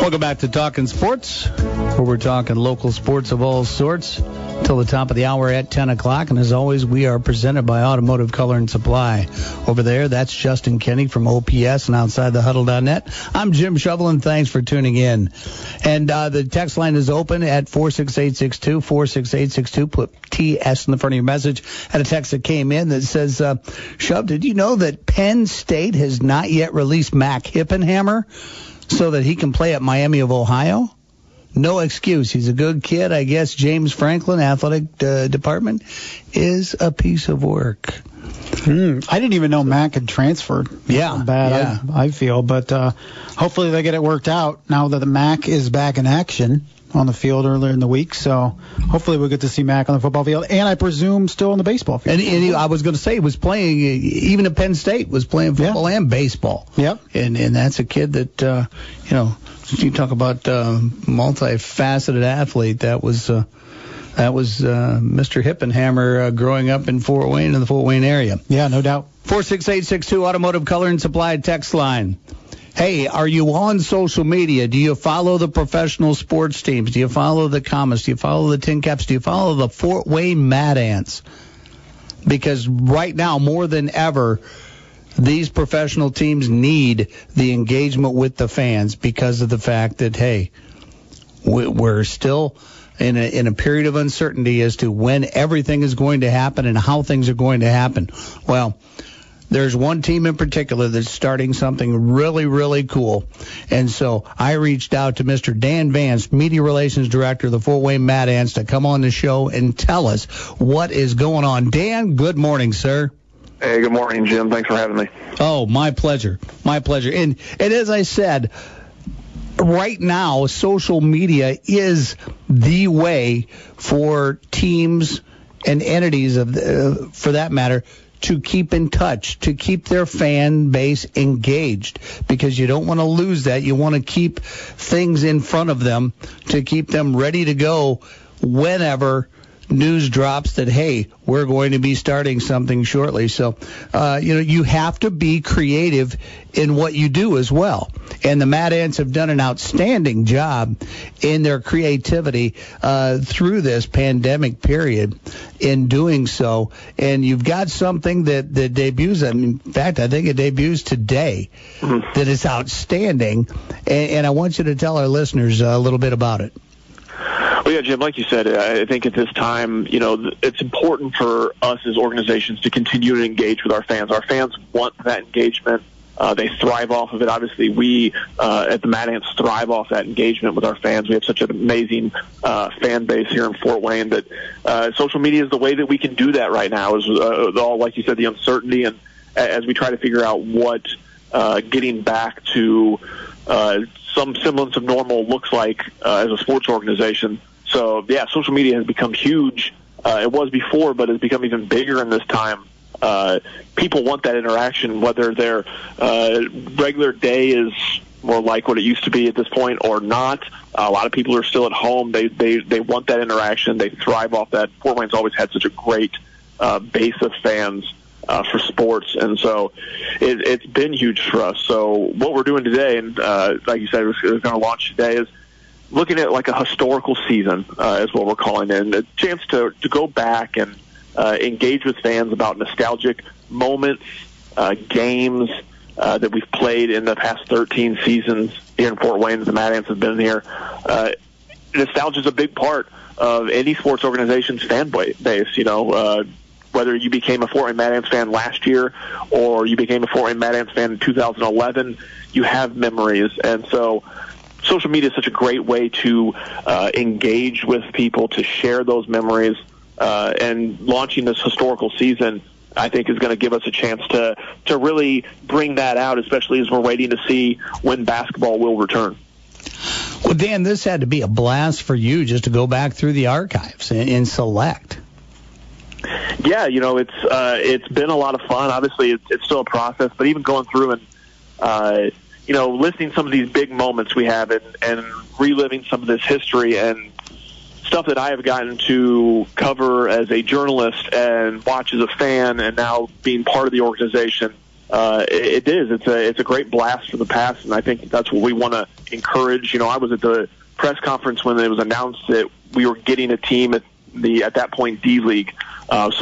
Welcome back to Talkin' Sports, where we're talking local sports of all sorts till the top of the hour at 10 o'clock. And as always, we are presented by Automotive Color and Supply. Over there, that's Justin Kenny from OPS and OutsideTheHuddle.net. I'm Jim Shovlin. Thanks for tuning in. And the text line is open at 46862, 46862. Put TS in the front of your message. Had a text that came in that says, Shove, did you know that Penn State has not yet released Mack Hippenhammer so that he can play at Miami of Ohio? No excuse. He's a good kid. I guess James Franklin athletic department is a piece of work. I didn't even know Mack had transferred. Yeah. Bad, yeah. I feel. But hopefully they get it worked out now that the Mack is back in action on the field earlier in the week. So hopefully we'll get to see Mack on the football field, and I presume still on the baseball field. And I was going to say, he was playing, even at Penn State, was playing football and baseball. Yep. And that's a kid that, you talk about multifaceted athlete. That was Mr. Hippenhammer growing up in Fort Wayne, in the Fort Wayne area. Yeah, no doubt. 46862, Automotive Color and Supply text line. Hey, are you on social media? Do you follow the professional sports teams? Do you follow the Comets? Do you follow the Tin Caps? Do you follow the Fort Wayne Mad Ants? Because right now, more than ever, these professional teams need the engagement with the fans because of the fact that, hey, we're still in a period of uncertainty as to when everything is going to happen and how things are going to happen. Well, there's one team in particular that's starting something really, really cool. And so I reached out to Mr. Dan Vance, Media Relations Director of the Fort Wayne Mad Ants, to come on the show and tell us what is going on. Dan, good morning, sir. Hey, good morning, Jim. Thanks for having me. Oh, my pleasure. My pleasure. And as I said, right now, social media is the way for teams and entities, for that matter, to keep in touch, to keep their fan base engaged, because you don't want to lose that. You want to keep things in front of them to keep them ready to go whenever news drops that, hey, we're going to be starting something shortly. So, you have to be creative in what you do as well. And the Mad Ants have done an outstanding job in their creativity through this pandemic period in doing so. And you've got something that debuts, in fact, I think it debuts today, that is outstanding. And I want you to tell our listeners a little bit about it. Well, yeah, Jim, like you said, I think at this time, it's important for us as organizations to continue to engage with our fans. Our fans want that engagement. They thrive off of it. Obviously, we at the Mad Ants thrive off that engagement with our fans. We have such an amazing fan base here in Fort Wayne that social media is the way that we can do that right now. Is all, like you said, the uncertainty, and as we try to figure out what getting back to some semblance of normal looks like as a sports organization. So, yeah, social media has become huge. It was before, but it's become even bigger in this time. People want that interaction, whether their regular day is more like what it used to be at this point or not. A lot of people are still at home. They want that interaction. They thrive off that. Fort Wayne's always had such a great base of fans for sports, and so it's been huge for us. So what we're doing today, and like you said, it's going to launch today, is looking at like a historical season is what we're calling it, and a chance to go back and engage with fans about nostalgic moments, games that we've played in the past 13 seasons here in Fort Wayne. The Mad Ants have been here. Nostalgia is a big part of any sports organization's fan base. Whether you became a Fort Wayne Mad Ants fan last year or you became a Fort Wayne Mad Ants fan in 2011, you have memories. And so social media is such a great way to engage with people, to share those memories. And launching this historical season, I think, is going to give us a chance to really bring that out, especially as we're waiting to see when basketball will return. Well, Dan, this had to be a blast for you just to go back through the archives and select. Yeah, it's been a lot of fun. Obviously, it's still a process, but even going through and listing some of these big moments we have and reliving some of this history and stuff that I have gotten to cover as a journalist and watch as a fan, and now being part of the organization, it's a great blast for the past, and I think that's what we want to encourage. I was at the press conference when it was announced that we were getting a team at that point D League. I've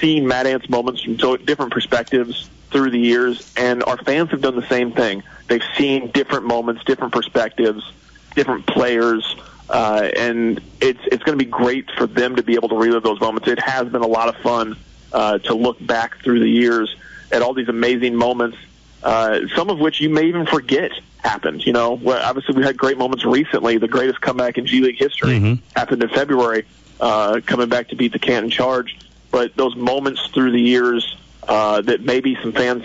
seen Mad Ants moments from so different perspectives through the years, and our fans have done the same thing. They've seen different moments, different perspectives, different players. And it's going to be great for them to be able to relive those moments. It has been a lot of fun to look back through the years at all these amazing moments, some of which you may even forget happened. Obviously we had great moments recently. The greatest comeback in G League history happened in February, coming back to beat the Canton Charge. But those moments through the years that maybe some fans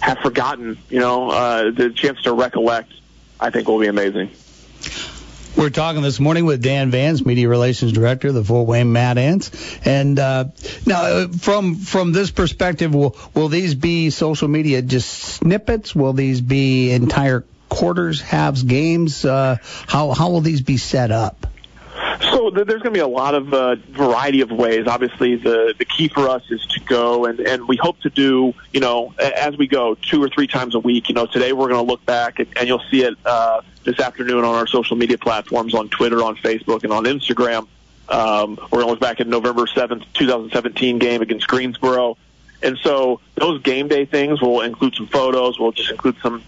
have forgotten, the chance to recollect, I think will be amazing. We're talking this morning with Dan Vance, Media Relations Director of the Fort Wayne Mad Ants. And now, from this perspective, will these be social media just snippets? Will these be entire quarters, halves, games? How will these be set up? So there's going to be a lot of variety of ways. Obviously, the key for us is to go, and we hope to do, as we go, 2 or 3 times a week. Today we're going to look back, and you'll see it this afternoon on our social media platforms, on Twitter, on Facebook, and on Instagram. We're going to look back at November 7th, 2017 game against Greensboro. And so those game day things will include some photos. We'll just include some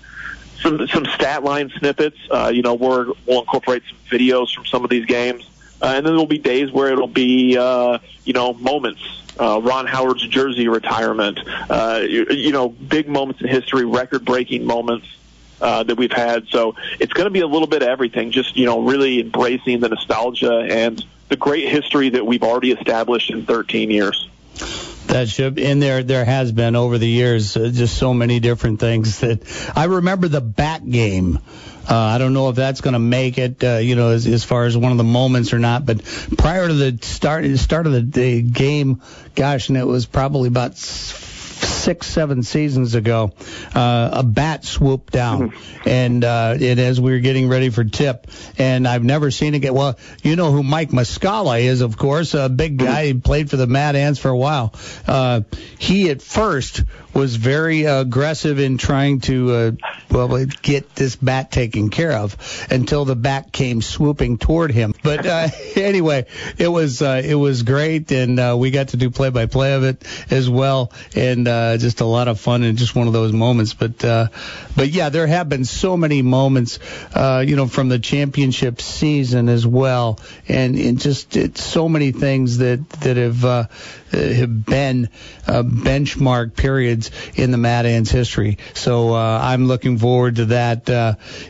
stat line snippets. We'll incorporate some videos from some of these games. And then there'll be days where it'll be, moments. Ron Howard's jersey retirement. Big moments in history, record-breaking moments that we've had. So it's going to be a little bit of everything, just, really embracing the nostalgia and the great history that we've already established in 13 years. That should, and there has been over the years just so many different things that I remember the back game. I don't know if that's going to make it, as far as one of the moments or not. But prior to the start of the game, gosh, and it was probably about 6-7 seasons ago, a bat swooped down, and as we were getting ready for tip, and I've never seen it get, well, you know who Mike Muscala is, of course, a big guy, he played for the Mad Ants for a while. He at first was very aggressive in trying to get this bat taken care of until the bat came swooping toward him. But anyway, it was great, and we got to do play-by-play of it as well, and just a lot of fun and just one of those moments. But yeah, there have been so many moments, from the championship season as well, and it's so many things that have been benchmark periods in the Mad Ants history. So I'm looking forward to that,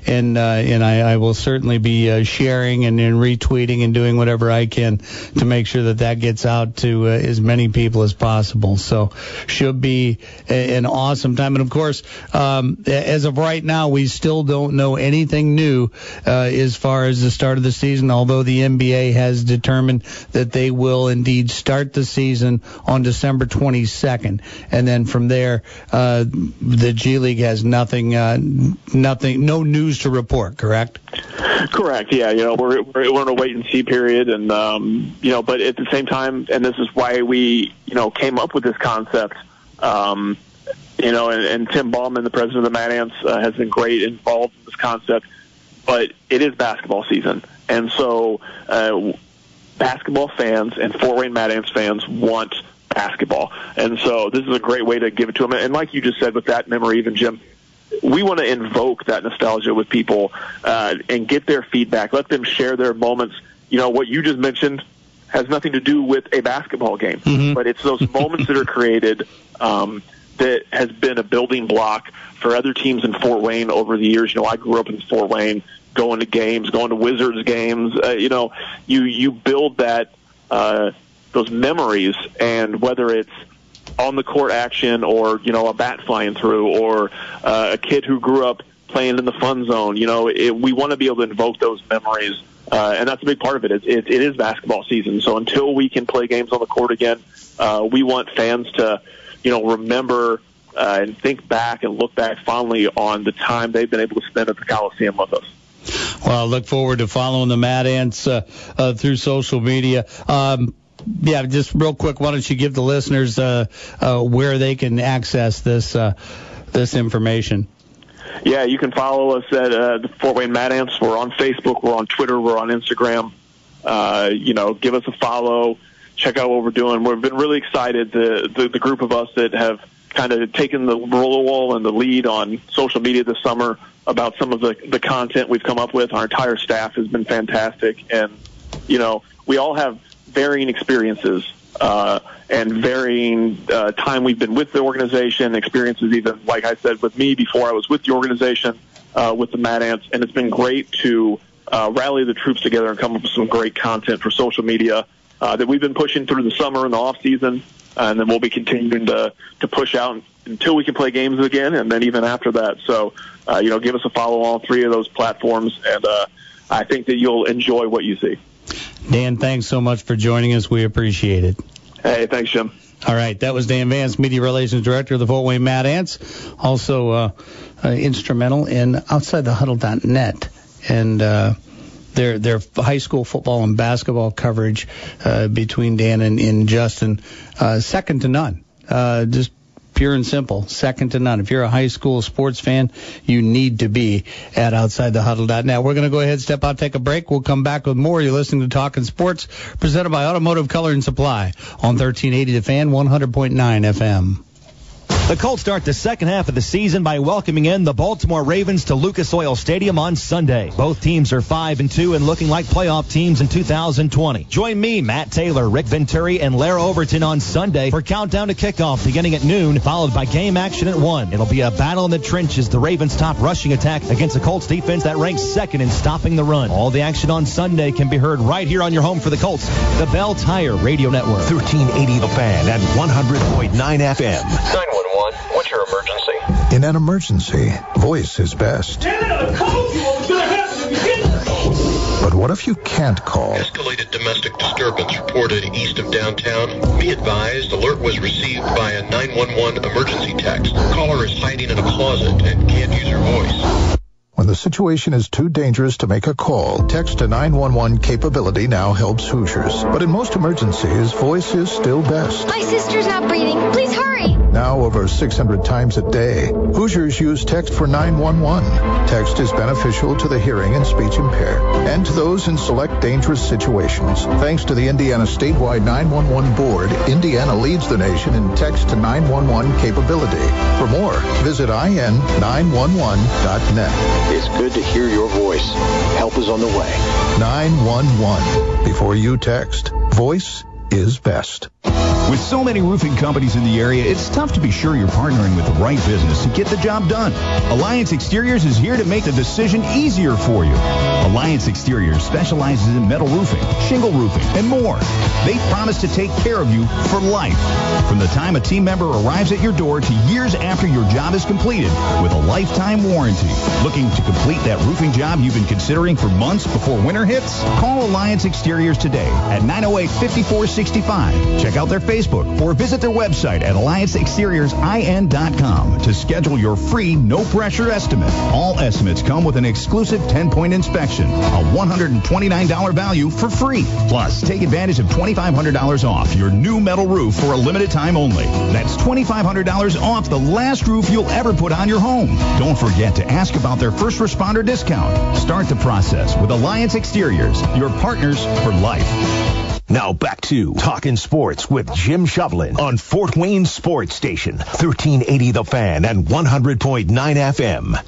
and I will certainly be sharing and retweeting and doing whatever I can to make sure that gets out to as many people as possible. So should be an awesome time. And of course, as of right now, we still don't know anything new as far as the start of the season, although the NBA has determined that they will indeed start the season on December 22nd. And then from there, the G League has no news to report, correct? Correct, yeah. We're in a wait-and-see period, and but at the same time, and this is why we, came up with this concept, and Tim Bauman, the president of the Mad Ants, has been great involved in this concept, but it is basketball season. And so basketball fans and Fort Wayne Mad Ants fans want basketball. And so this is a great way to give it to them. And like you just said with that memory, even Jim, we want to invoke that nostalgia with people and get their feedback. Let them share their moments. What you just mentioned has nothing to do with a basketball game, but it's those moments that are created that has been a building block for other teams in Fort Wayne over the years. I grew up in Fort Wayne, going to games, going to Wizards games. You build that those memories, and whether it's on the court action or, a bat flying through or a kid who grew up playing in the fun zone, we want to be able to invoke those memories. And that's a big part of it. It is basketball season. So until we can play games on the court again, we want fans to, remember and think back and look back fondly on the time they've been able to spend at the Coliseum with us. Well, I look forward to following the Mad Ants through social media. Yeah, just real quick, why don't you give the listeners where they can access this information? Yeah, you can follow us at the Fort Wayne Mad Ants. We're on Facebook, we're on Twitter, we're on Instagram. Give us a follow. Check out what we're doing. We've been really excited, the group of us that have kind of taken the role and the lead on social media this summer about some of the content we've come up with. Our entire staff has been fantastic. And, we all have varying experiences and varying time we've been with the organization, experiences even, like I said, with me before I was with the organization, with the Mad Ants. And it's been great to rally the troops together and come up with some great content for social media that we've been pushing through the summer and the off-season. And then we'll be continuing to push out until we can play games again, and then even after that. So, give us a follow on all three of those platforms, and I think that you'll enjoy what you see. Dan, thanks so much for joining us. We appreciate it. Hey, thanks, Jim. All right, that was Dan Vance, Media Relations Director of the Fort Wayne Mad Ants, also instrumental in OutsideTheHuddle.net and their high school football and basketball coverage between Dan and Justin, second to none. Just pure and simple, second to none. If you're a high school sports fan, you need to be at OutsideTheHuddle.net. We're going to go ahead, step out, take a break. We'll come back with more. You're listening to Talkin' Sports, presented by Automotive Color and Supply on 1380 The Fan, 100.9 FM. The Colts start the second half of the season by welcoming in the Baltimore Ravens to Lucas Oil Stadium on Sunday. Both teams are 5-2 and looking like playoff teams in 2020. Join me, Matt Taylor, Rick Venturi, and Lara Overton on Sunday for Countdown to Kickoff beginning at noon, followed by game action at 1. It'll be a battle in the trenches, the Ravens' top rushing attack against the Colts defense that ranks second in stopping the run. All the action on Sunday can be heard right here on your home for the Colts, the Bell Tire Radio Network. 1380 The Fan and 100.9 FM. 911, what's your emergency? In an emergency, voice is best. But what if you can't call? Escalated domestic disturbance reported east of downtown. Be advised, alert was received by a 911 emergency text. Caller is hiding in a closet and can't use her voice. When the situation is too dangerous to make a call, text to 911 capability now helps Hoosiers. But in most emergencies, voice is still best. My sister's not breathing. Please hurry. Now over 600 times a day, Hoosiers use text for 911. Text is beneficial to the hearing and speech impaired, and to those in select dangerous situations. Thanks to the Indiana statewide 911 board, Indiana leads the nation in text to 911 capability. For more, visit in911.net. It's good to hear your voice. Help is on the way. 911. Before you text, voice is best. With so many roofing companies in the area, it's tough to be sure you're partnering with the right business to get the job done. Alliance Exteriors is here to make the decision easier for you. Alliance Exteriors specializes in metal roofing, shingle roofing, and more. They promise to take care of you for life. From the time a team member arrives at your door to years after your job is completed with a lifetime warranty. Looking to complete that roofing job you've been considering for months before winter hits? Call Alliance Exteriors today at 908-5465. Check out their Facebook or visit their website at allianceexteriorsIN.com to schedule your free, no-pressure estimate. All estimates come with an exclusive 10-point inspection, a $129 value for free. Plus, take advantage of $2,500 off your new metal roof for a limited time only. That's $2,500 off the last roof you'll ever put on your home. Don't forget to ask about their first responder discount. Start the process with Alliance Exteriors, your partners for life. Now back to Talkin' Sports with Jim Shovlin on Fort Wayne Sports Station, 1380 The Fan and 100.9 FM.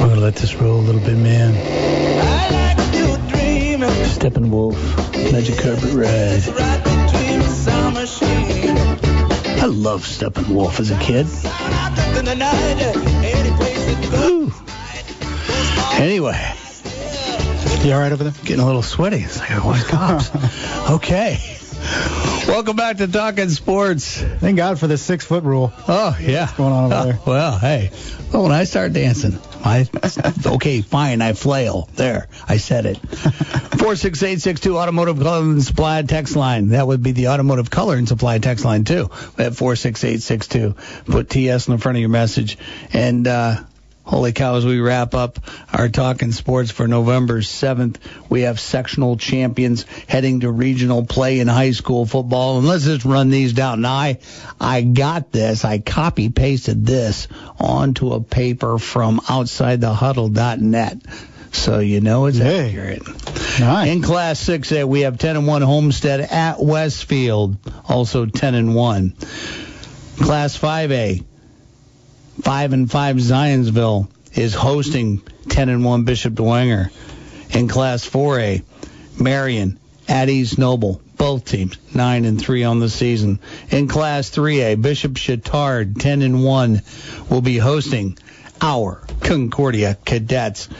I'm going to let this roll a little bit, man. Steppenwolf. Magic Carpet Ride. I loved Steppenwolf as a kid. Ooh. Anyway. You all right over there? Getting a little sweaty. It's like, oh, my gosh. Okay. Welcome back to Talkin' Sports. Thank God for the 6-foot rule. Oh, yeah. What's going on over there? Well, hey. Well, when I start dancing, okay, fine, I flail. There, I said it. 46862 Automotive Color and Supply text line. That would be the Automotive Color and Supply text line, too. At 46862, put TS in the front of your message. And holy cow, as we wrap up our Talkin' Sports for November 7th, we have sectional champions heading to regional play in high school football. And let's just run these down. Now, I got this. I copy-pasted this onto a paper from OutsideTheHuddle.net. So you know it's accurate. Nice. In Class 6A, we have 10-1 Homestead at Westfield, also 10-1. Class 5A. 5-5 Zionsville is hosting 10-1 Bishop Dwanger. In Class 4A, Marion at East Noble, both teams 9-3 on the season. In Class 3A, Bishop Chatard 10-1 will be hosting our Concordia Cadets,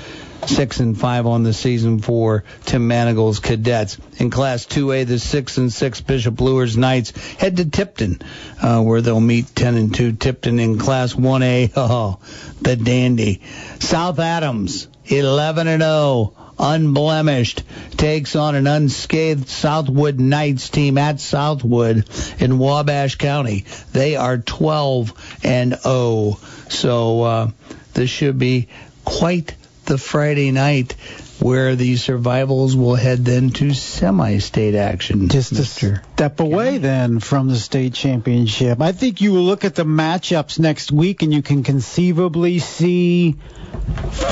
6-5 on the season for Tim Manigle's Cadets. In Class 2A, the 6-6 Bishop Luers Knights head to Tipton, where they'll meet 10-2 Tipton. In Class 1A, oh, the dandy. South Adams, 11-0, unblemished, takes on an unscathed Southwood Knights team at Southwood in Wabash County. They are 12-0, so this should be quite the Friday night, where the Survivals will head then to semi-state action. Just a step away then from the state championship. I think you will look at the matchups next week and you can conceivably see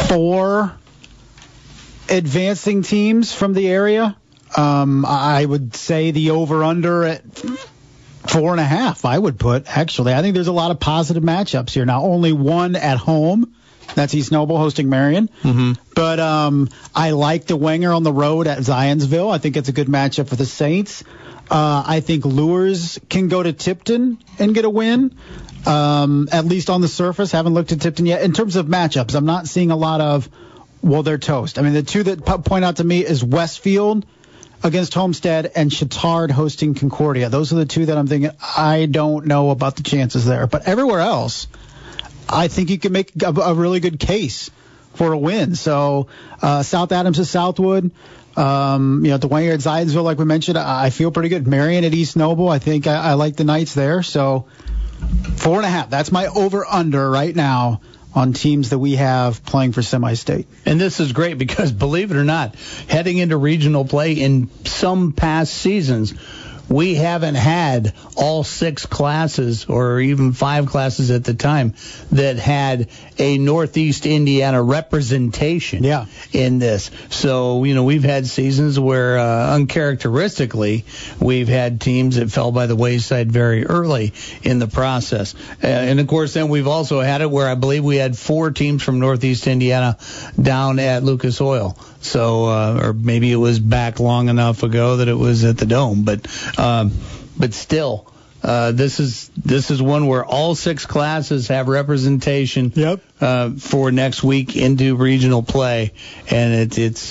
4 advancing teams from the area. I would say the over-under at 4.5, I would put, actually. I think there's a lot of positive matchups here. Now, only one at home. That's East Noble hosting Marion. Mm-hmm. But I like the Wenger on the road at Zionsville. I think it's a good matchup for the Saints. I think Luers can go to Tipton and get a win, at least on the surface. Haven't looked at Tipton yet. In terms of matchups, I'm not seeing a lot of, well, they're toast. I mean, the two that point out to me is Westfield against Homestead and Chatard hosting Concordia. Those are the two that I'm thinking, I don't know about the chances there. But everywhere else, I think you can make a really good case for a win. So South Adams to Southwood, DeWayne at Zionsville, like we mentioned, I feel pretty good. Marion at East Noble, I think I like the Knights there. So 4.5, that's my over-under right now on teams that we have playing for semi-state. And this is great because, believe it or not, heading into regional play in some past seasons, we haven't had all 6 classes or even 5 classes at the time that had a Northeast Indiana representation in this. So, we've had seasons where uncharacteristically we've had teams that fell by the wayside very early in the process. And, of course, then we've also had it where I believe we had 4 teams from Northeast Indiana down at Lucas Oil. So, or maybe it was back long enough ago that it was at the Dome, but still, this is one where all 6 classes have representation. Yep. For next week into regional play, and it's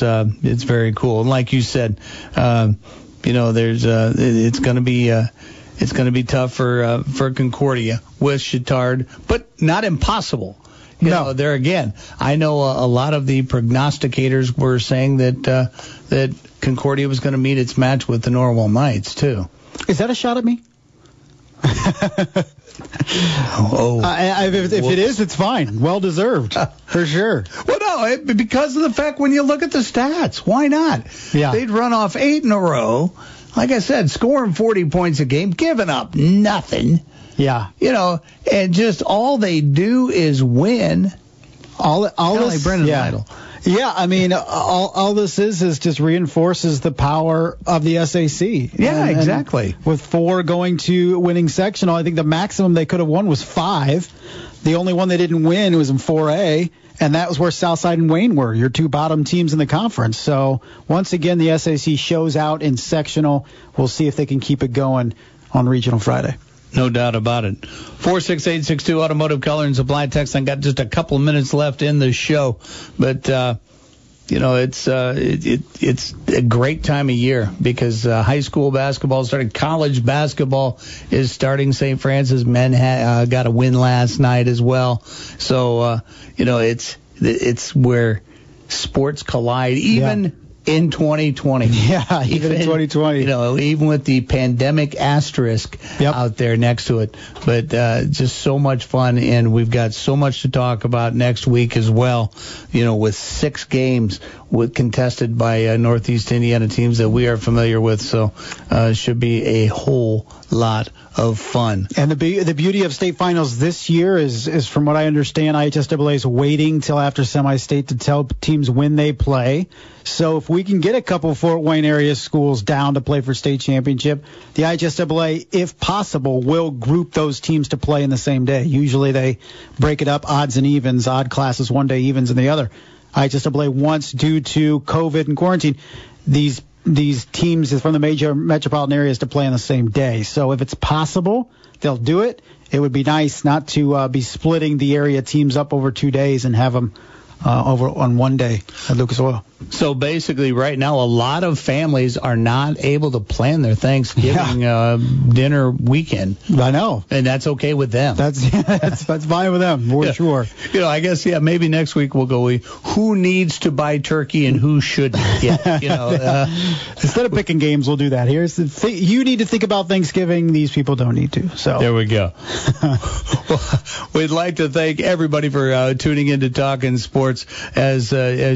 very cool. And like you said, it's going to be tough for Concordia with Chatard, but not impossible. There again, I know a lot of the prognosticators were saying that Concordia was going to meet its match with the Norwell Knights, too. Is that a shot at me? If it is, it's fine. Well deserved, for sure. Well, no, because of the fact when you look at the stats, why not? Yeah. They'd run off 8 in a row. Like I said, scoring 40 points a game, giving up nothing. Yeah. And just all they do is win. All this, like Brendan Lytle. Yeah, I mean, all this is just reinforces the power of the SAC. Yeah, exactly. And with 4 going to winning sectional, I think the maximum they could have won was 5. The only one they didn't win was in 4A, and that was where Southside and Wayne were, your 2 bottom teams in the conference. So, once again, the SAC shows out in sectional. We'll see if they can keep it going on Regional Friday. No doubt about it. 46862 Automotive Color and Supply Text. I got just a couple minutes left in the show, but it's a great time of year because high school basketball started, college basketball is starting. St. Francis men got a win last night as well, so it's where sports collide. Even. Yeah. In 2020. Yeah, even in 2020. Even with the pandemic asterisk out there next to it. But just so much fun, and we've got so much to talk about next week as well, with 6 games contested by Northeast Indiana teams that we are familiar with. So it should be a whole lot of fun. And the beauty of state finals this year is from what I understand, IHSAA is waiting till after semi-state to tell teams when they play. So if we can get a couple Fort Wayne area schools down to play for state championship, the IHSAA, if possible, will group those teams to play in the same day. Usually they break it up, odds and evens, odd classes one day, evens in the other. IHSAA once, due to COVID and quarantine, these teams from the major metropolitan areas to play on the same day. So if it's possible, they'll do it. It would be nice not to be splitting the area teams up over 2 days and have them over on one day at Lucas Oil. So basically right now a lot of families are not able to plan their Thanksgiving dinner weekend. I know. And that's okay with them. That's fine with them, for sure. You know, I guess, maybe next week we'll go, who needs to buy turkey and who shouldn't? Yeah, instead of picking games, we'll do that. Here's the thing. You need to think about Thanksgiving. These people don't need to. So there we go. Well, we'd like to thank everybody for tuning in to Talkin' Sports as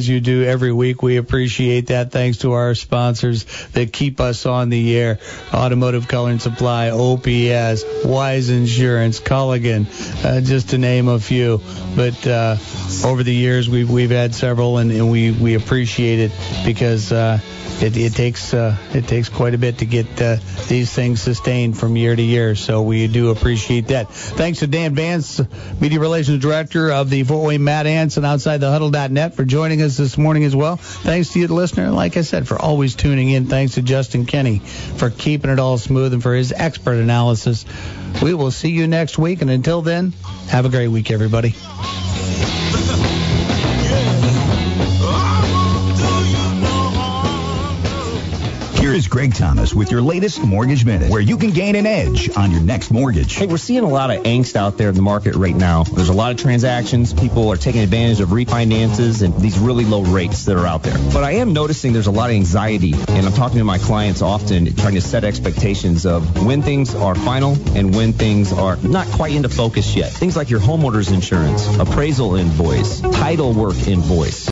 you do every week. We appreciate that. Thanks to our sponsors that keep us on the air. Automotive Color and Supply, OPS, Wise Insurance, Culligan, just to name a few. But over the years, we've had several, and we appreciate it because it takes quite a bit to get these things sustained from year to year. So we do appreciate that. Thanks to Dan Vance, Media Relations Director of the Fort Wayne Mad Ants and OutsideTheHuddle.net, for joining us this morning as well. Thanks to you, the listener, like I said, for always tuning in. Thanks to Justin Kenny for keeping it all smooth and for his expert analysis. We will see you next week, and until then, have a great week, everybody. Here is Greg Thomas with your latest Mortgage Minute, where you can gain an edge on your next mortgage. Hey, we're seeing a lot of angst out there in the market right now. There's a lot of transactions. People are taking advantage of refinances and these really low rates that are out there. But I am noticing there's a lot of anxiety, and I'm talking to my clients often, trying to set expectations of when things are final and when things are not quite into focus yet. Things like your homeowner's insurance, appraisal invoice, title work invoice.